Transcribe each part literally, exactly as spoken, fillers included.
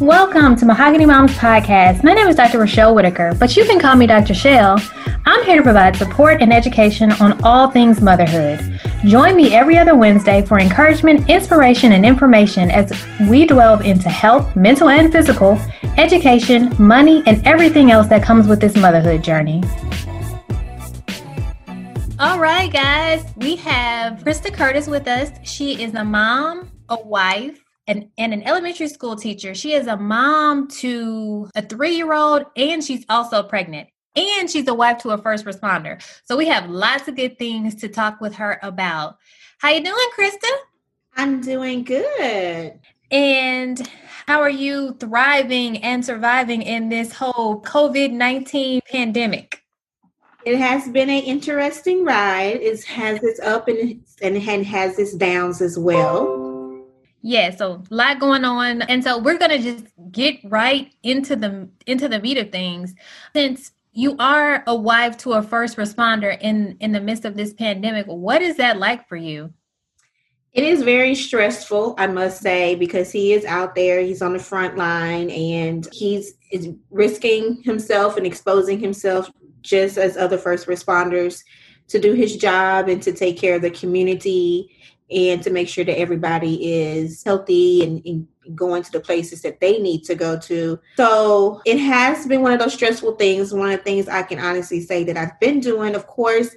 Welcome to Mahogany Moms Podcast. My name is Doctor Rochelle Whitaker, but you can call me Doctor Shell. I'm here to provide support and education on all things motherhood. Join me every other Wednesday for encouragement, inspiration, and information as we delve into health, mental and physical, education, money, and everything else that comes with this motherhood journey. All right, guys, we have Krista Curtis with us. She is a mom, a wife, And, and an elementary school teacher. She is a mom to a three-year-old, and she's also pregnant, and she's a wife to a first responder. So we have lots of good things to talk with her about. How you doing, Krista? I'm doing good. And how are you thriving and surviving in this whole covid nineteen pandemic? It has been an interesting ride. It has its up and, and has its downs as well. Yeah, so a lot going on. And so we're going to just get right into the into the meat of things. Since you are a wife to a first responder in, in the midst of this pandemic, what is that like for you? It is very stressful, I must say, because he is out there. He's on the front line and he's is risking himself and exposing himself just as other first responders to do his job and to take care of the community and to make sure that everybody is healthy and, and going to the places that they need to go to. So it has been one of those stressful things. One of the things I can honestly say that I've been doing, of course,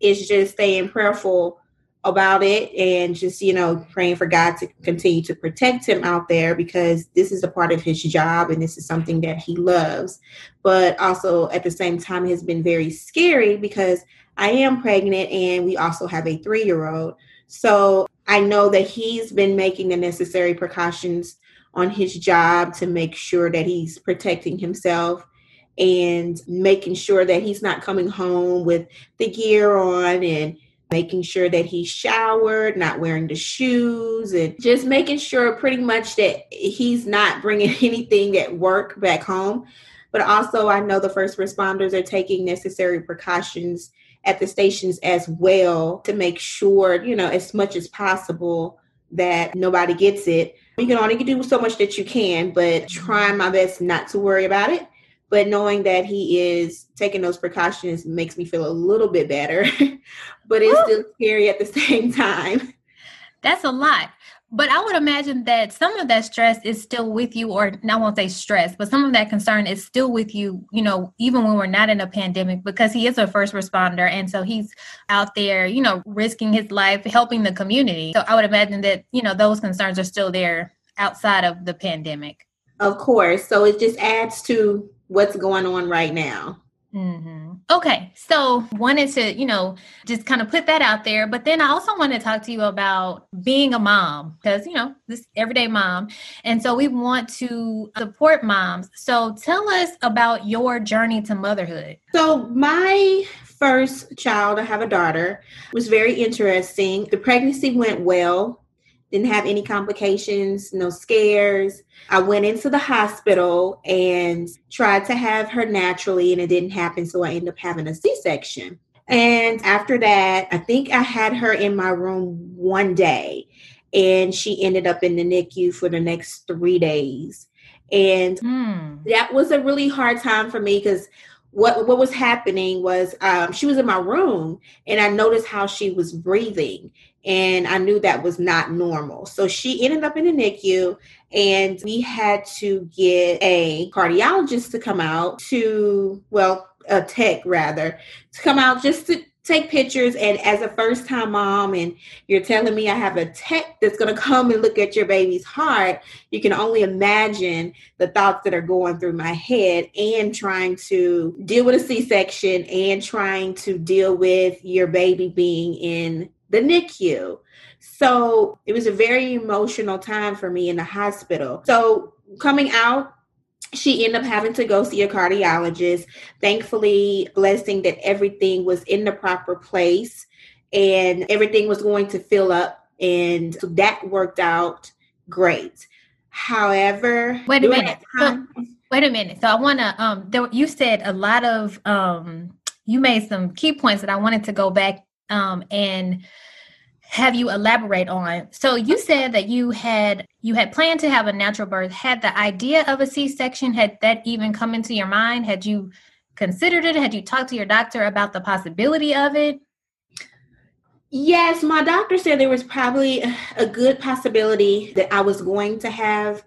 is just staying prayerful about it and just, you know, praying for God to continue to protect him out there, because this is a part of his job and this is something that he loves. But also at the same time, it has been very scary because I am pregnant and we also have a three-year-old. So I know that he's been making the necessary precautions on his job to make sure that he's protecting himself and making sure that he's not coming home with the gear on and making sure that he's showered, not wearing the shoes, and just making sure pretty much that he's not bringing anything at work back home. But also I know the first responders are taking necessary precautions at the stations as well to make sure, you know, as much as possible that nobody gets it. You can only do so much that you can, but trying my best not to worry about it. But knowing that he is taking those precautions makes me feel a little bit better, but it's Woo! Still scary at the same time. That's a lot. But I would imagine that some of that stress is still with you, or I won't say stress, but some of that concern is still with you, you know, even when we're not in a pandemic, because he is a first responder. And so he's out there, you know, risking his life, helping the community. So I would imagine that, you know, those concerns are still there outside of the pandemic. Of course. So it just adds to what's going on right now. Mm-hmm. Okay. So wanted to, you know, just kind of put that out there. But then I also want to talk to you about being a mom, because, you know, this everyday mom. And so we want to support moms. So tell us about your journey to motherhood. So my first child, I have a daughter, was very interesting. The pregnancy went well. Didn't have any complications, no scares. I went into the hospital and tried to have her naturally, and it didn't happen. So I ended up having a C-section. And after that, I think I had her in my room one day, and she ended up in the N I C U for the next three days. And mm. that was a really hard time for me, because What what was happening was um, she was in my room, and I noticed how she was breathing, and I knew that was not normal. So she ended up in the N I C U, and we had to get a cardiologist to come out to, well, a tech rather, to come out just to take pictures. And as a first time mom, and you're telling me I have a tech that's going to come and look at your baby's heart, you can only imagine the thoughts that are going through my head, and trying to deal with a C-section and trying to deal with your baby being in the N I C U. So it was a very emotional time for me in the hospital. So coming out, she ended up having to go see a cardiologist. Thankfully, blessing that everything was in the proper place and everything was going to fill up. And so that worked out great. However, wait a minute. Time- so, wait a minute. So I want to, um, there, you said a lot of, um, you made some key points that I wanted to go back um, and have you elaborate on. So you said that you had you had planned to have a natural birth. Had the idea of a C-section, had that even come into your mind? Had you considered it? Had you talked to your doctor about the possibility of it? Yes, my doctor said there was probably a good possibility that I was going to have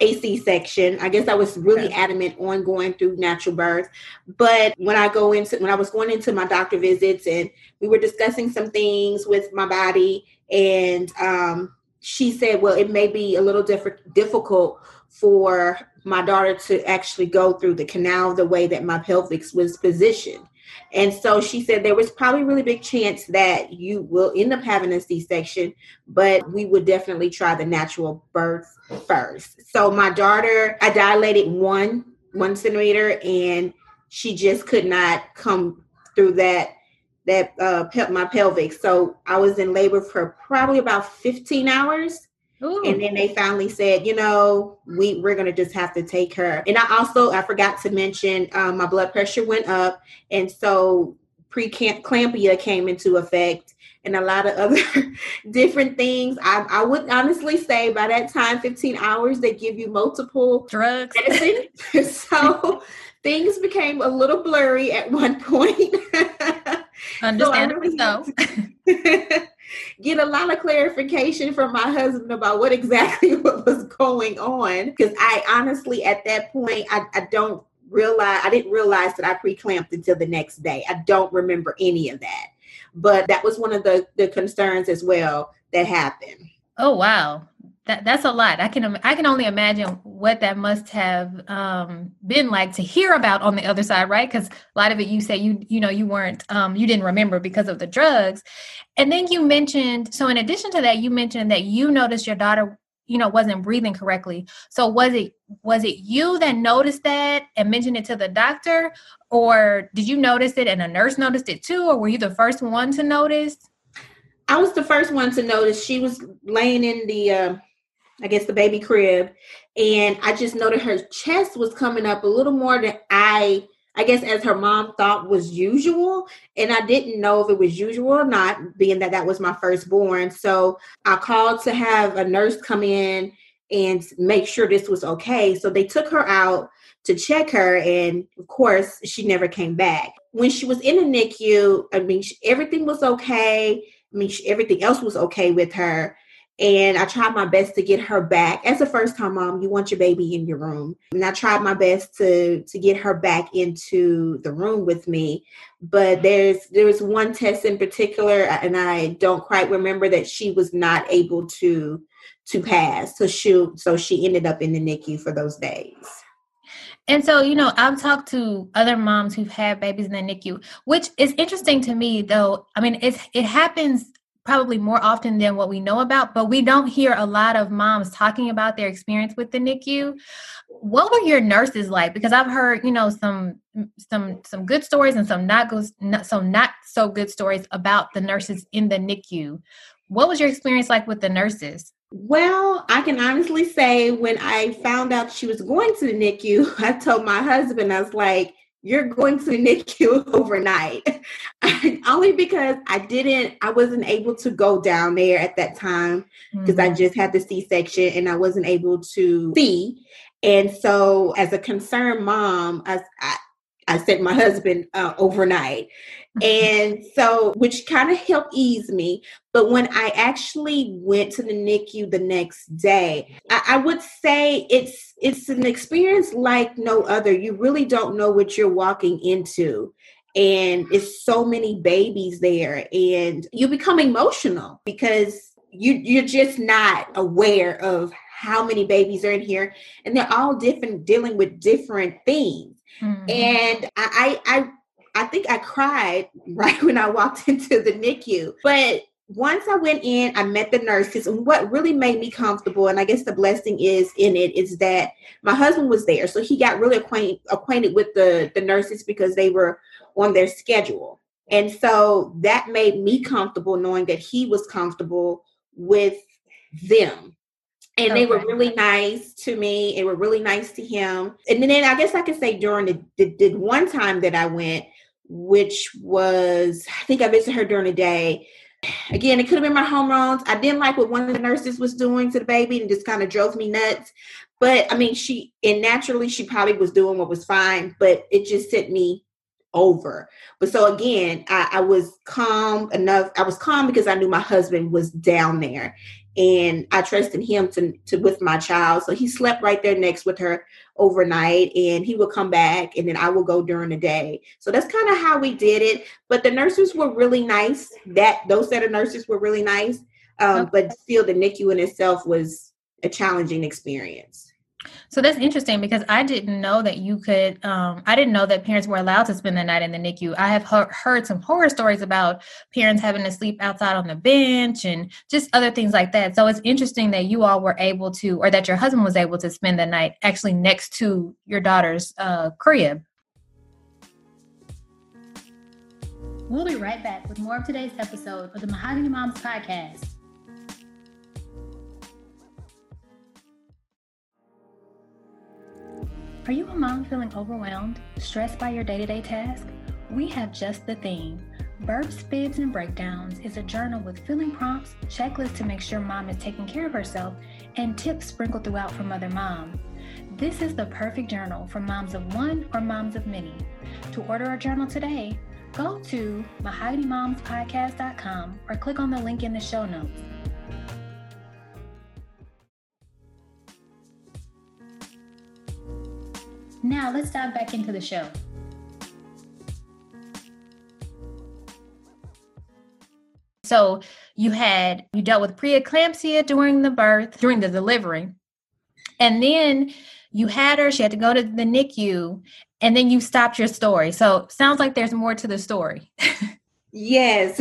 a C-section. I guess I was really okay. adamant on going through natural birth. But when I go into, when I was going into my doctor visits and we were discussing some things with my body, and um, she said, well, it may be a little different, difficult for my daughter to actually go through the canal the way that my pelvis was positioned. And so she said there was probably a really big chance that you will end up having a C-section, but we would definitely try the natural birth first. So my daughter, I dilated one, one centimeter, and she just could not come through that, that uh, pe- my pelvic. So I was in labor for probably about fifteen hours. Ooh. And then they finally said, you know, we, we're going to just have to take her. And I also, I forgot to mention, um, my blood pressure went up. And so preeclampsia came into effect and a lot of other different things. I, I would honestly say by that time, fifteen hours, they give you multiple drugs. So things became a little blurry at one point. Understandably so. Get a lot of clarification from my husband about what exactly what was going on. Because I honestly, at that point, I, I don't realize, I didn't realize that I pre-clamped until the next day. I don't remember any of that. But that was one of the, the concerns as well that happened. Oh, wow. That, that's a lot. I can I can only imagine what that must have um, been like to hear about on the other side, right? Because a lot of it, you say you you know you weren't um, you didn't remember because of the drugs, and then you mentioned. So in addition to that, you mentioned that you noticed your daughter, you know, wasn't breathing correctly. So was it was it you that noticed that and mentioned it to the doctor, or did you notice it and a nurse noticed it too, or were you the first one to notice? I was the first one to notice. She was laying in the. Uh... I guess the baby crib. And I just noted her chest was coming up a little more than I, I guess as her mom thought was usual. And I didn't know if it was usual or not, being that that was my firstborn. So I called to have a nurse come in and make sure this was okay. So they took her out to check her. And of course she never came back. When she was in the N I C U, I mean, she, everything was okay. I mean, she, everything else was okay with her. And I tried my best to get her back. As a first-time mom, you want your baby in your room. And I tried my best to to get her back into the room with me. But there's there was one test in particular, and I don't quite remember, that she was not able to to pass. So she so she ended up in the N I C U for those days. And so, you know, I've talked to other moms who've had babies in the N I C U, which is interesting to me, though. I mean, it's, it happens probably more often than what we know about, but we don't hear a lot of moms talking about their experience with the N I C U. What were your nurses like? Because I've heard, you know, some some some good stories and some not good, not, so not so good stories about the nurses in the N I C U. What was your experience like with the nurses? Well, I can honestly say when I found out she was going to the N I C U, I told my husband, I was like, you're going to the N I C U overnight. Only because I didn't, I wasn't able to go down there at that time because mm-hmm. I just had the C-section and I wasn't able to see. And so as a concerned mom, I, I, I sent my husband uh, overnight. And so, which kind of helped ease me. But when I actually went to the N I C U the next day, I, I would say it's it's an experience like no other. You really don't know what you're walking into. And it's so many babies there. And you become emotional because you, you're just not aware of how many babies are in here. And they're all different, dealing with different things. Mm-hmm. And I, I, I think I cried right when I walked into the N I C U. But once I went in, I met the nurses, and what really made me comfortable, and I guess the blessing is in it, is that my husband was there. So he got really acquaint, acquainted with the, the nurses because they were on their schedule. And so that made me comfortable knowing that he was comfortable with them. And they were really nice to me. They were really nice to him. And then I guess I could say during the, the, the one time that I went, which was, I think I visited her during the day. Again, it could have been my hormones. I didn't like what one of the nurses was doing to the baby and just kind of drove me nuts. But I mean, she, and naturally she probably was doing what was fine, but it just sent me over. But so again, I, I was calm enough. I was calm because I knew my husband was down there and I trusted him to, to with my child. So he slept right there next with her overnight and he would come back and then I will go during the day. So that's kind of how we did it. But the nurses were really nice. That those set of nurses were really nice. Um, okay. But still the N I C U in itself was a challenging experience. So that's interesting because I didn't know that you could, um, I didn't know that parents were allowed to spend the night in the N I C U. I have he- heard some horror stories about parents having to sleep outside on the bench and just other things like that. So it's interesting that you all were able to, or that your husband was able to spend the night actually next to your daughter's uh, crib. We'll be right back with more of today's episode of the Mahogany Moms Podcast. Are you a mom feeling overwhelmed, stressed by your day-to-day tasks? We have just the thing. Burps, Fibs, and Breakdowns is a journal with filling prompts, checklists to make sure mom is taking care of herself, and tips sprinkled throughout from other moms. This is the perfect journal for moms of one or moms of many. To order a journal today, go to mahogany moms podcast dot com or click on the link in the show notes. Now let's dive back into the show. So you had, you dealt with preeclampsia during the birth, during the delivery, and then you had her, she had to go to the N I C U, and then you stopped your story. So sounds like there's more to the story. Yes,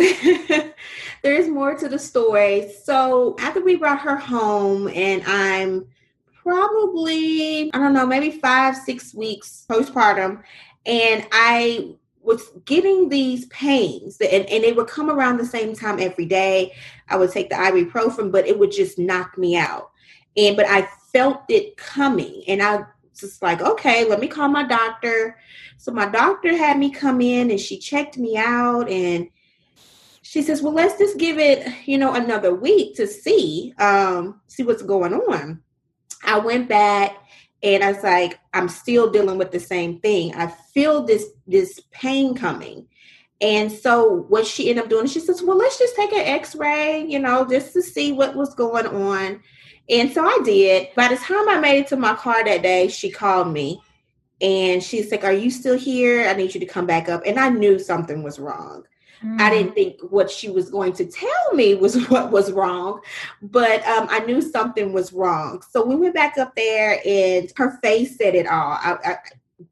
there's more to the story. So after we brought her home and I'm probably, I don't know, maybe five, six weeks postpartum. And I was getting these pains and, and they would come around the same time every day. I would take the ibuprofen, but it would just knock me out. And, but I felt it coming and I was just like, okay, let me call my doctor. So my doctor had me come in and she checked me out and she says, well, let's just give it, you know, another week to see, um, see what's going on. I went back and I was like, I'm still dealing with the same thing. I feel this, this pain coming. And so what she ended up doing, she says, well, let's just take an x-ray, you know, just to see what was going on. And so I did. By the time I made it to my car that day, she called me and she's like, are you still here? I need you to come back up. And I knew something was wrong. Mm. I didn't think what she was going to tell me was what was wrong, but um, I knew something was wrong. So we went back up there and her face said it all. I, I,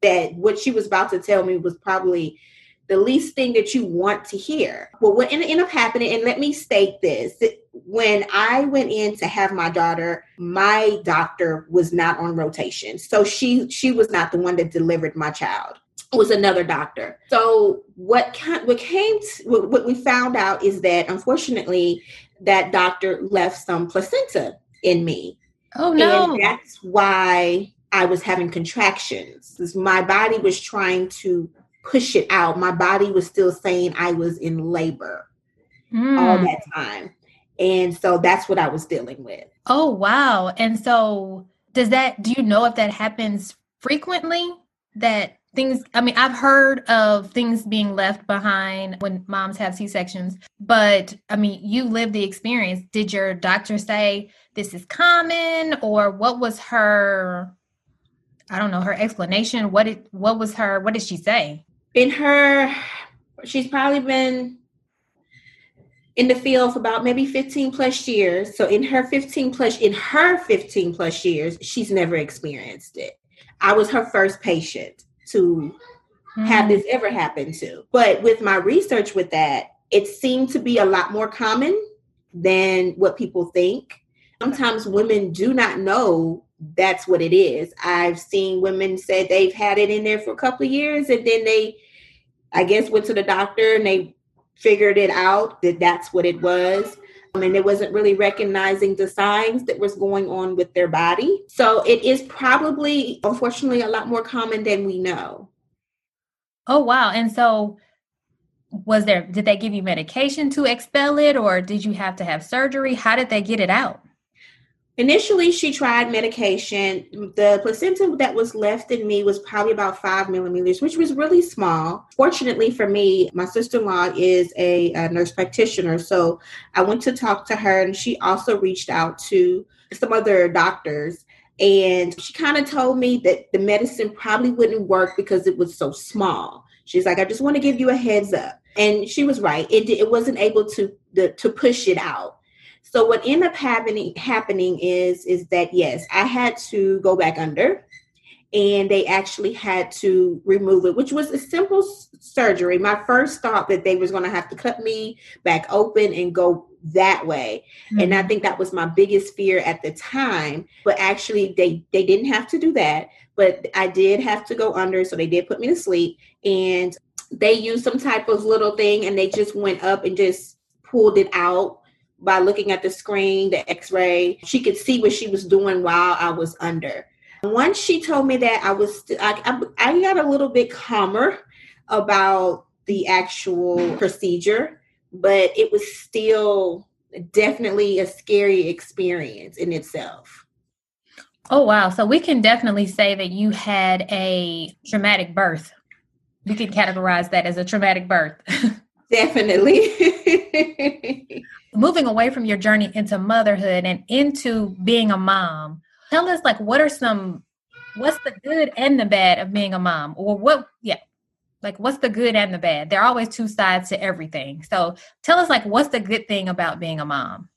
that what she was about to tell me was probably the least thing that you want to hear. Well, what ended up happening, and let me state this, when I went in to have my daughter, my doctor was not on rotation. So she she was not the one that delivered my child. Was another doctor. So what what came to, what we found out is that unfortunately that doctor left some placenta in me. Oh no. And that's why I was having contractions. My body was trying to push it out. My body was still saying I was in labor mm. all that time. And so that's what I was dealing with. Oh wow. And so does that, do you know if that happens frequently that things, I mean, I've heard of things being left behind when moms have C-sections, but I mean, you lived the experience. Did your doctor say this is common, or what was her, I don't know, her explanation? What did, what was her, what did she say? In her, she's probably been in the field for about maybe fifteen plus years. So in her fifteen plus, in her fifteen plus years, she's never experienced it. I was her first patient to have this ever happen to. But with my research with that, it seemed to be a lot more common than what people think. Sometimes women do not know that's what it is. I've seen women say they've had it in there for a couple of years and then they, I guess, went to the doctor and they figured it out that that's what it was. And they wasn't really recognizing the signs that was going on with their body. So it is probably, unfortunately, a lot more common than we know. Oh, wow. And so was there, did they give you medication to expel it, or did you have to have surgery? How did they get it out? Initially, she tried medication. The placenta that was left in me was probably about five millimeters, which was really small. Fortunately for me, my sister-in-law is a, a nurse practitioner. So I went to talk to her, and she also reached out to some other doctors. And she kind of told me that the medicine probably wouldn't work because it was so small. She's like, I just want to give you a heads up. And she was right. It, it wasn't able to, the, to push it out. So what ended up happening happening is, is that, yes, I had to go back under, and they actually had to remove it, which was a simple s- surgery. My first thought that they was going to have to cut me back open and go that way. Mm-hmm. And I think that was my biggest fear at the time. But actually, they, they didn't have to do that. But I did have to go under. So they did put me to sleep, and they used some type of little thing, and they just went up and just pulled it out. By looking at the screen, the x-ray, she could see what she was doing while I was under. Once she told me that, I was, I, I, I got a little bit calmer about the actual procedure, but it was still definitely a scary experience in itself. Oh, wow. So we can definitely say that you had a traumatic birth. We could categorize that as a traumatic birth. Definitely. Moving away from your journey into motherhood and into being a mom, tell us, like, what are some, what's the good and the bad of being a mom? Or what, yeah, like, what's the good and the bad? There are always two sides to everything. So tell us, like, what's the good thing about being a mom?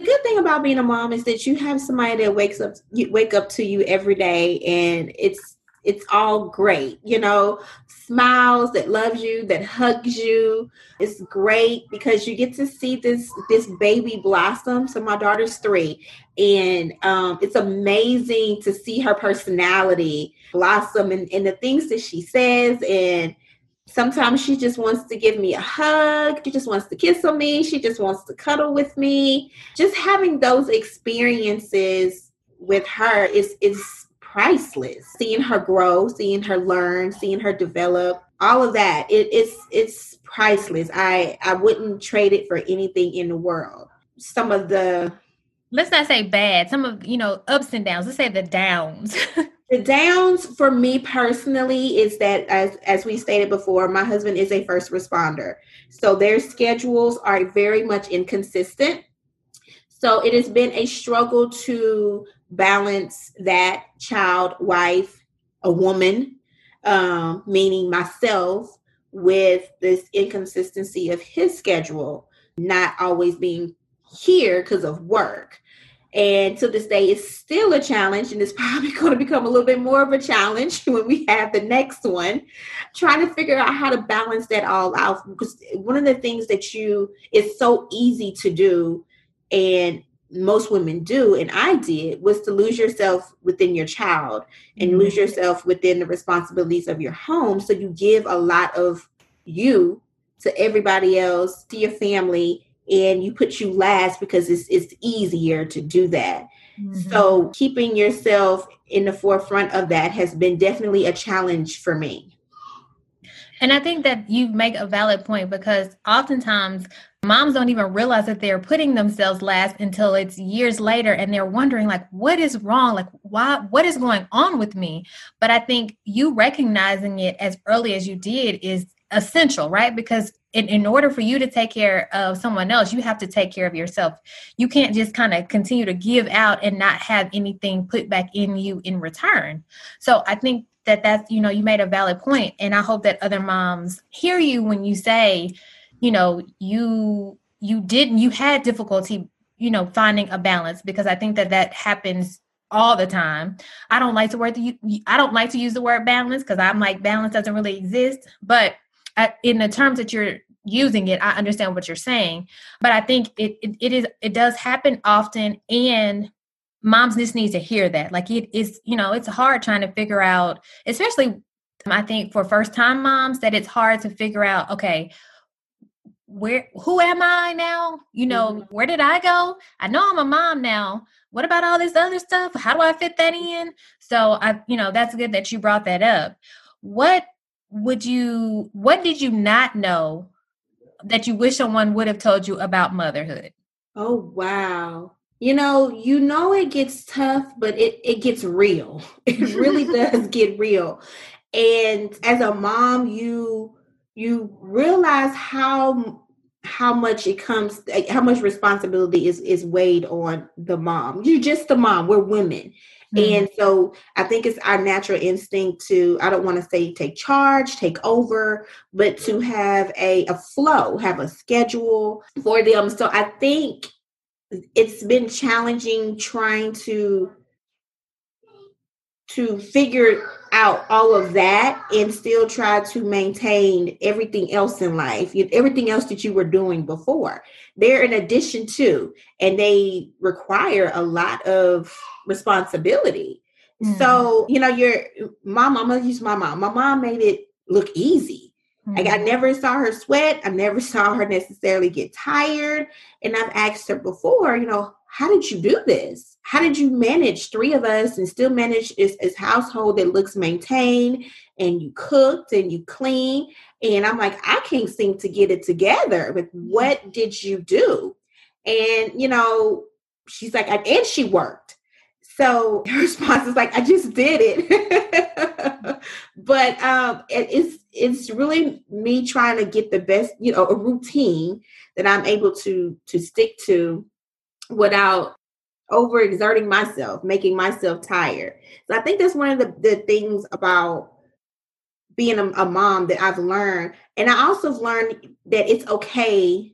The good thing about being a mom is that you have somebody that wakes up, you wake up to you every day, and it's, it's all great, you know, smiles, that loves you, that hugs you. It's great because you get to see this this baby blossom. So my daughter's three, and um, it's amazing to see her personality blossom and, and the things that she says. And sometimes she just wants to give me a hug. She just wants to kiss on me. She just wants to cuddle with me. Just having those experiences with her is is. priceless. Seeing her grow, seeing her learn, seeing her develop, all of that, it, it's it's priceless. I, I wouldn't trade it for anything in the world. Some of the... Let's not say bad. Some of, you know, ups and downs. Let's say the downs. The downs for me personally is that, as, as we stated before, my husband is a first responder. So their schedules are very much inconsistent. So it has been a struggle to balance that child, wife, a woman, um, meaning myself, with this inconsistency of his schedule, not always being here because of work. And to this day, it's still a challenge, and it's probably going to become a little bit more of a challenge when we have the next one, trying to figure out how to balance that all out. Because one of the things that you, it's so easy to do, and most women do, and I did, was to lose yourself within your child and mm-hmm. lose yourself within the responsibilities of your home. So you give a lot of you to everybody else, to your family, and you put you last because it's it's easier to do that. Mm-hmm. So keeping yourself in the forefront of that has been definitely a challenge for me. And I think that you make a valid point, because oftentimes moms don't even realize that they're putting themselves last until it's years later. And they're wondering, like, what is wrong? Like, why, what is going on with me? But I think you recognizing it as early as you did is essential, right? Because in, in order for you to take care of someone else, you have to take care of yourself. You can't just kind of continue to give out and not have anything put back in you in return. So I think that that's, you know, you made a valid point. And I hope that other moms hear you when you say, you know, you, you didn't, you had difficulty, you know, finding a balance, because I think that that happens all the time. I don't like to word, the, I don't like to use the word balance, because I'm like, balance doesn't really exist. But I, in the terms that you're using it, I understand what you're saying, but I think it, it, it is, it does happen often. And moms just need to hear that. Like, it is, you know, it's hard trying to figure out, especially I think for first time moms, that it's hard to figure out, okay, where, who am I now? You know, where did I go? I know I'm a mom now. What about all this other stuff? How do I fit that in? So I, you know, that's good that you brought that up. What would you, what did you not know that you wish someone would have told you about motherhood? Oh, wow. You know, you know, it gets tough, but it, it gets real. It really does get real. And as a mom, you, you realize how, how much it comes, how much responsibility is, is weighed on the mom. You're just the mom. We're women. Mm-hmm. And so I think it's our natural instinct to, I don't want to say take charge, take over, but to have a, a flow, have a schedule for them. So I think it's been challenging trying to, to figure out all of that and still try to maintain everything else in life, everything else that you were doing before. They're in addition to, and they require a lot of responsibility. Mm. So, you know, your mom, I'm going to use my mom. My mom made it look easy. Mm. Like I never saw her sweat. I never saw her necessarily get tired. And I've asked her before, you know, how did you do this? How did you manage three of us and still manage this, this household that looks maintained, and you cooked and you clean? And I'm like, I can't seem to get it together. But what did you do? And, you know, she's like, and she worked. So her response is like, I just did it. But um, it, it's it's really me trying to get the best, you know, a routine that I'm able to to stick to without overexerting myself, making myself tired. So I think that's one of the, the things about being a, a mom that I've learned. And I also learned that it's okay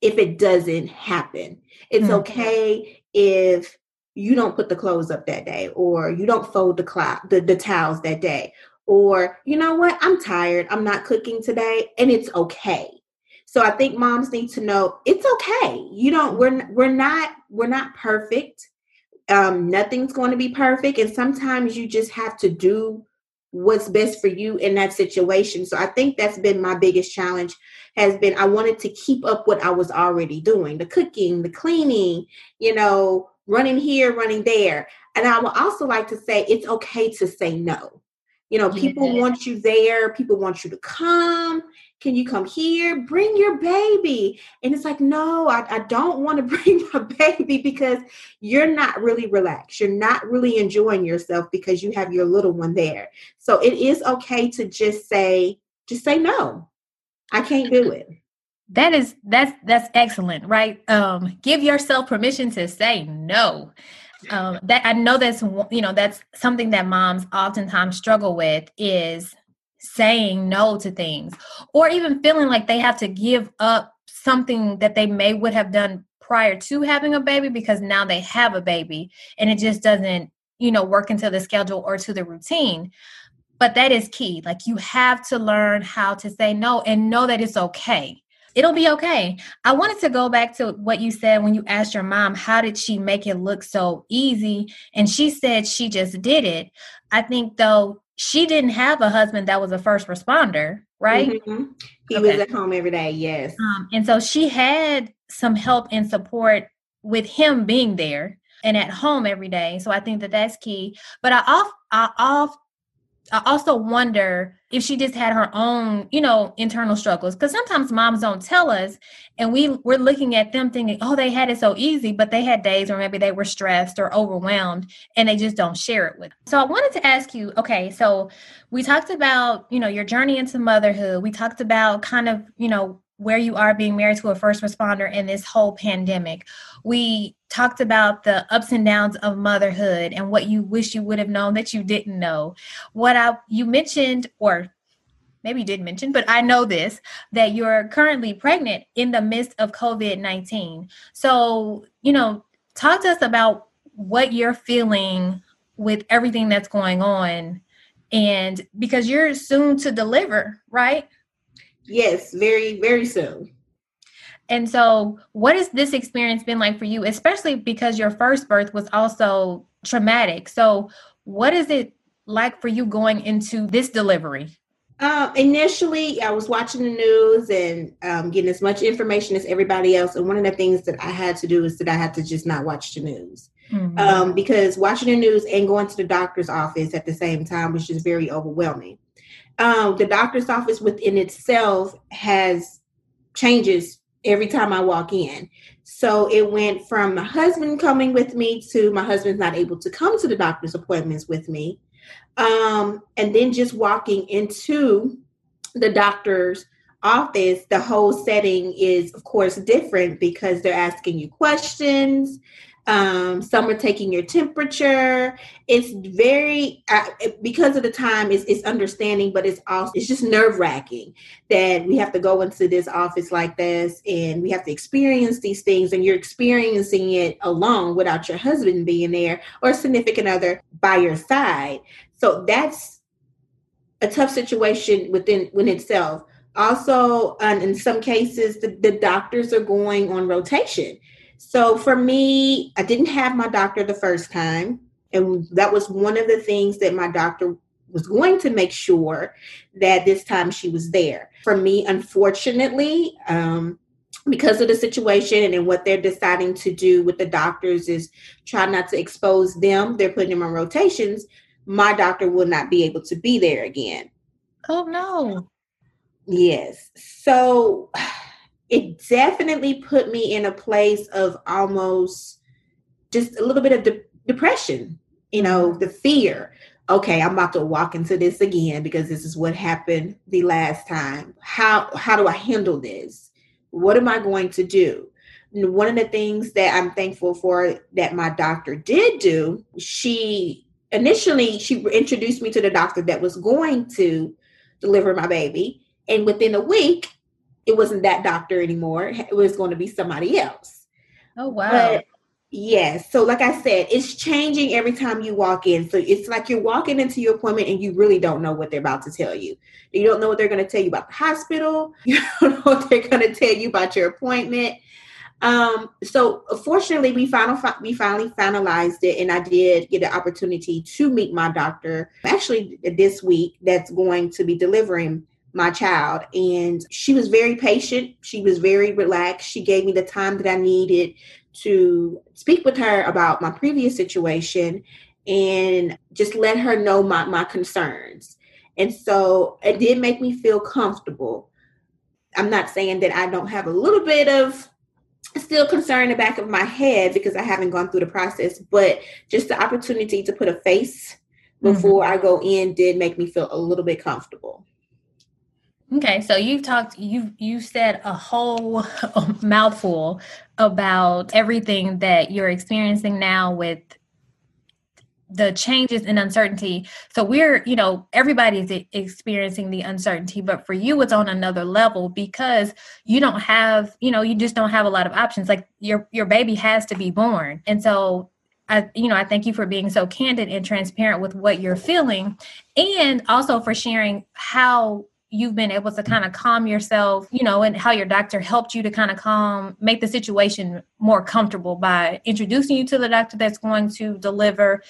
if it doesn't happen. It's mm-hmm. okay if you don't put the clothes up that day, or you don't fold the, cl- the the towels that day, or you know what, I'm tired, I'm not cooking today, and it's okay. So I think moms need to know it's okay. You don't, we're, we're not, we're not perfect. Um, nothing's going to be perfect. And sometimes you just have to do what's best for you in that situation. So I think that's been my biggest challenge, has been, I wanted to keep up what I was already doing, the cooking, the cleaning, you know, running here, running there. And I would also like to say, it's okay to say no. You know, people yeah. want you there. People want you to come. Can you come here? Bring your baby. And it's like, no, I, I don't want to bring my baby, because you're not really relaxed. You're not really enjoying yourself because you have your little one there. So it is okay to just say, just say no. I can't do it. That is, that's, that's excellent, right? Um, give yourself permission to say no. Um, that I know that's, you know, that's something that moms oftentimes struggle with, is saying no to things, or even feeling like they have to give up something that they may would have done prior to having a baby, because now they have a baby and it just doesn't, you know, work into the schedule or to the routine. But that is key. Like, you have to learn how to say no and know that it's okay. It'll be okay. I wanted to go back to what you said when you asked your mom, how did she make it look so easy? And she said she just did it. I think, though, she didn't have a husband that was a first responder, right? Mm-hmm. He okay. was at home every day, yes. Um, and so she had some help and support with him being there and at home every day. So I think that that's key. But I off, I off. I also wonder if she just had her own, you know, internal struggles, because sometimes moms don't tell us, and we we're looking at them thinking, oh, they had it so easy, but they had days where maybe they were stressed or overwhelmed, and they just don't share it with them. So I wanted to ask you, okay, so we talked about, you know, your journey into motherhood. We talked about kind of, you know, where you are being married to a first responder in this whole pandemic. We talked about the ups and downs of motherhood and what you wish you would have known that you didn't know. What I, you mentioned, or maybe you didn't mention, but I know this, that you're currently pregnant in the midst of covid nineteen. So, you know, talk to us about what you're feeling with everything that's going on, and because you're soon to deliver, right? Yes, very, very soon. And so what has this experience been like for you, especially because your first birth was also traumatic? So what is it like for you going into this delivery? Uh, initially, I was watching the news and um, getting as much information as everybody else. And one of the things that I had to do is that I had to just not watch the news. Mm-hmm. um, because watching the news and going to the doctor's office at the same time was just very overwhelming. Um, the doctor's office within itself has changes every time I walk in. So it went from my husband coming with me to my husband's not able to come to the doctor's appointments with me. Um, and then just walking into the doctor's office, the whole setting is, of course, different because they're asking you questions. Um, some are taking your temperature. It's very, uh, because of the time, it's, it's understanding, but it's also, it's just nerve wracking that we have to go into this office like this and we have to experience these things, and you're experiencing it alone without your husband being there or a significant other by your side. So that's a tough situation within, within itself. Also, um, in some cases, the, the doctors are going on rotation. So for me, I didn't have my doctor the first time. And that was one of the things that my doctor was going to make sure that this time she was there. For me, unfortunately, um, because of the situation and what they're deciding to do with the doctors is try not to expose them. They're putting them on rotations. My doctor will not be able to be there again. Oh, no. Yes. So... it definitely put me in a place of almost just a little bit of de- depression, you know, the fear. Okay, I'm about to walk into this again because this is what happened the last time. How how do I handle this? What am I going to do? And one of the things that I'm thankful for that my doctor did do, she initially, she introduced me to the doctor that was going to deliver my baby. And within a week, it wasn't that doctor anymore. It was going to be somebody else. Oh, wow. But yes. So like I said, it's changing every time you walk in. So it's like you're walking into your appointment and you really don't know what they're about to tell you. You don't know what they're going to tell you about the hospital. You don't know what they're going to tell you about your appointment. Um, so fortunately, we, final, we finally finalized it, and I did get the opportunity to meet my doctor actually this week that's going to be delivering my child. And she was very patient. She was very relaxed. She gave me the time that I needed to speak with her about my previous situation and just let her know my, my concerns. And so it did make me feel comfortable. I'm not saying that I don't have a little bit of still concern in the back of my head because I haven't gone through the process, but just the opportunity to put a face before mm-hmm. I go in did make me feel a little bit comfortable. Okay, so you've talked, you you said a whole mouthful about everything that you're experiencing now with the changes and uncertainty. So we're, you know, everybody's experiencing the uncertainty, but for you, it's on another level because you don't have, you know, you just don't have a lot of options. Like your your baby has to be born, and so. I, you know, I thank you for being so candid and transparent with what you're feeling, and also for sharing how you've been able to kind of calm yourself, you know, and how your doctor helped you to kind of calm, make the situation more comfortable by introducing you to the doctor that's going to deliver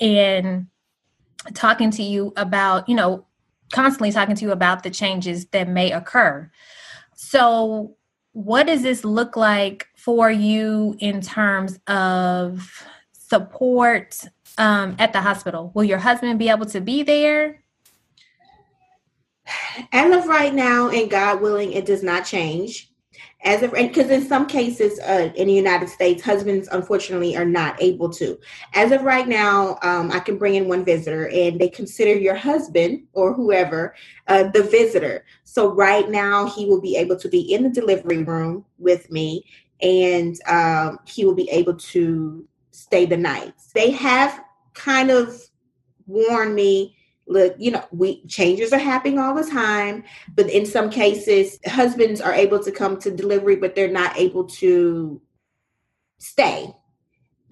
and talking to you about, you know, constantly talking to you about the changes that may occur. So what does this look like for you in terms of support um, at the hospital? Will your husband be able to be there? As of right now, and God willing, it does not change. As of, because in some cases uh, in the United States, husbands unfortunately are not able to. As of right now, um, I can bring in one visitor, and they consider your husband or whoever uh, the visitor. So right now, he will be able to be in the delivery room with me, and um, he will be able to stay the night. They have kind of warned me, look, you know, we changes are happening all the time, but in some cases, husbands are able to come to delivery, but they're not able to stay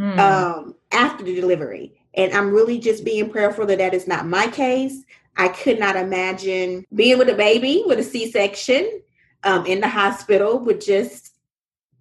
mm. um, after the delivery. And I'm really just being prayerful that that is not my case. I could not imagine being with a baby with a C-section um, in the hospital with just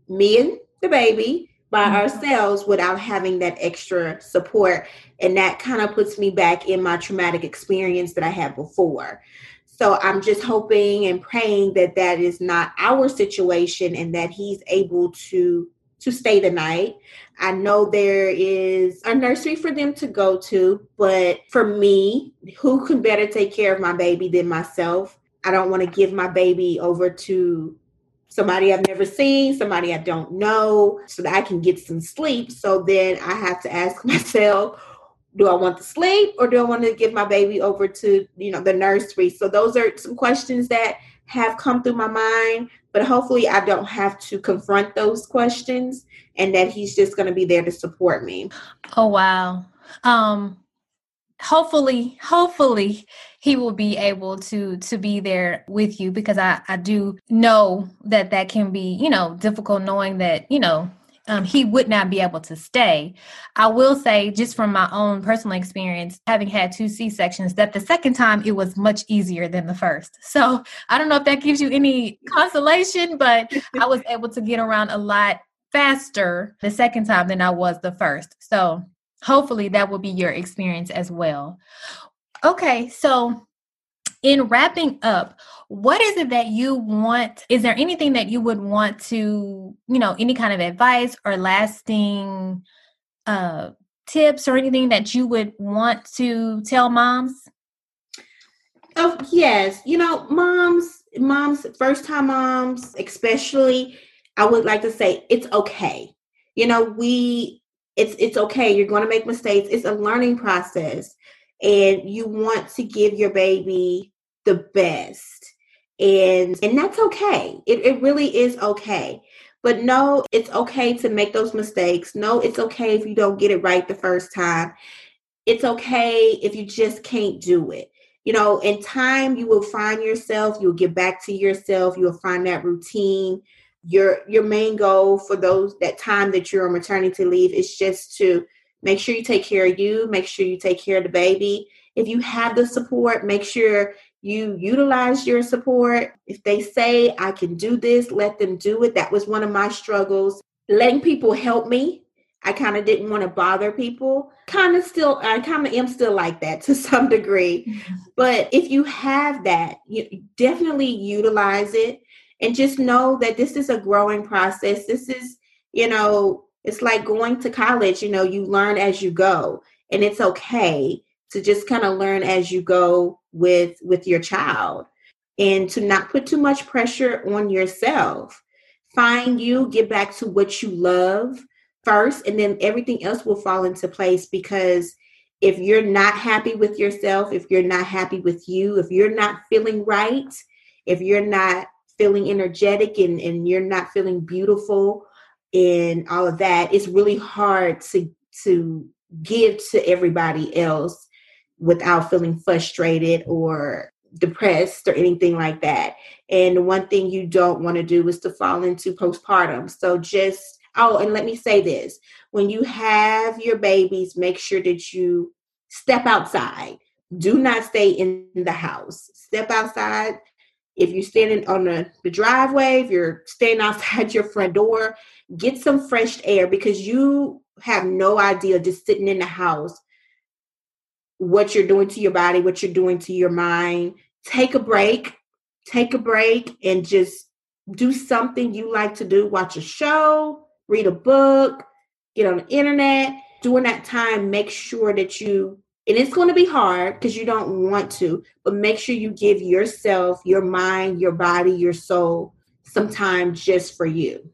me and the baby by ourselves without having that extra support. And that kind of puts me back in my traumatic experience that I had before. So I'm just hoping and praying that that is not our situation and that he's able to, to stay the night. I know there is a nursery for them to go to, but for me, who can better take care of my baby than myself? I don't want to give my baby over to somebody I've never seen, somebody I don't know, so that I can get some sleep. So then I have to ask myself, do I want to sleep or do I want to give my baby over to, you know, the nursery? So those are some questions that have come through my mind, but hopefully I don't have to confront those questions and that he's just going to be there to support me. Oh, wow. Um, hopefully, hopefully he will be able to, to be there with you, because I, I do know that that can be, you know, difficult, knowing that, you know, Um, he would not be able to stay. I will say, just from my own personal experience, having had two C-sections, that the second time it was much easier than the first. So I don't know if that gives you any consolation, but I was able to get around a lot faster the second time than I was the first. So hopefully that will be your experience as well. Okay, so in wrapping up, what is it that you want? Is there anything that you would want to, you know, any kind of advice or lasting uh, tips or anything that you would want to tell moms? Oh, yes. You know, moms, moms, first time moms, especially, I would like to say it's okay. You know, we, it's, it's okay. You're going to make mistakes. It's a learning process. And you want to give your baby the best. And and that's okay. It it really is okay. But no, it's okay to make those mistakes. No, it's okay if you don't get it right the first time. It's okay if you just can't do it. You know, in time, you will find yourself, you'll get back to yourself, you'll find that routine. Your your main goal for those that time that you're on maternity leave is just to make sure you take care of you. Make sure you take care of the baby. If you have the support, make sure you utilize your support. If they say, I can do this, let them do it. That was one of my struggles. Letting people help me. I kind of didn't want to bother people. Kind of still, I kind of am still like that to some degree. Mm-hmm. But if you have that, you definitely utilize it. And just know that this is a growing process. This is, you know, it's like going to college, you know, you learn as you go, and it's okay to just kind of learn as you go with, with your child, and to not put too much pressure on yourself. Find you, get back to what you love first, and then everything else will fall into place. Because if you're not happy with yourself, if you're not happy with you, if you're not feeling right, if you're not feeling energetic and, and you're not feeling beautiful, and all of that, it's really hard to to give to everybody else without feeling frustrated or depressed or anything like that. And one thing you don't want to do is to fall into postpartum. So just, oh, and let me say this. When you have your babies, make sure that you step outside. Do not stay in the house. Step outside. If you're standing on the, the driveway, if you're standing outside your front door, get some fresh air, because you have no idea just sitting in the house what you're doing to your body, what you're doing to your mind. Take a break. Take a break and just do something you like to do. Watch a show, read a book, get on the internet. During that time, make sure that you, and it's going to be hard because you don't want to, but make sure you give yourself, your mind, your body, your soul, some time just for you.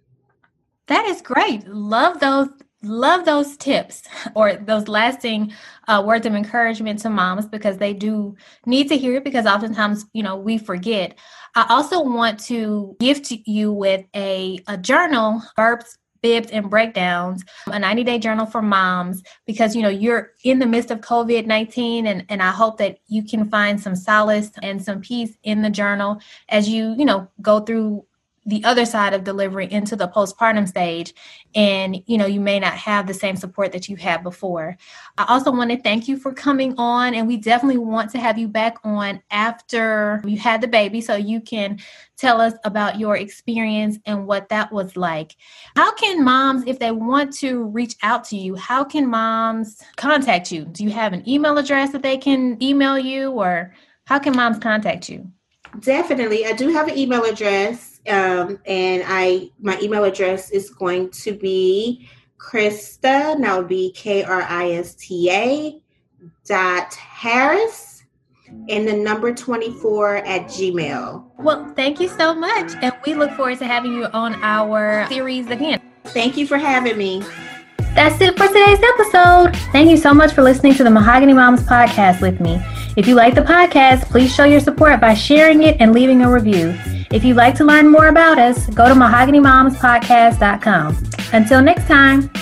That is great. Love those, love those tips, or those lasting uh, words of encouragement to moms, because they do need to hear it, because oftentimes, you know, we forget. I also want to gift you with a, a journal, Burps, Fibs and Breakdowns, a ninety-day journal for moms, because, you know, you're in the midst of COVID nineteen, and, and I hope that you can find some solace and some peace in the journal as you, you know, go through the other side of delivery into the postpartum stage. And, you know, you may not have the same support that you had before. I also want to thank you for coming on, and we definitely want to have you back on after you had the baby, so you can tell us about your experience and what that was like. How can moms, if they want to reach out to you, how can moms contact you? Do you have an email address that they can email you, or how can moms contact you? Definitely. I do have an email address. Um, and I, my email address is going to be Krista, now be K R I S T A dot Harris and the number twenty-four at Gmail. Well, thank you so much. And we look forward to having you on our series again. Thank you for having me. That's it for today's episode. Thank you so much for listening to the Mahogany Moms Podcast with me. If you like the podcast, please show your support by sharing it and leaving a review. If you'd like to learn more about us, go to mahogany moms podcast dot com. Until next time.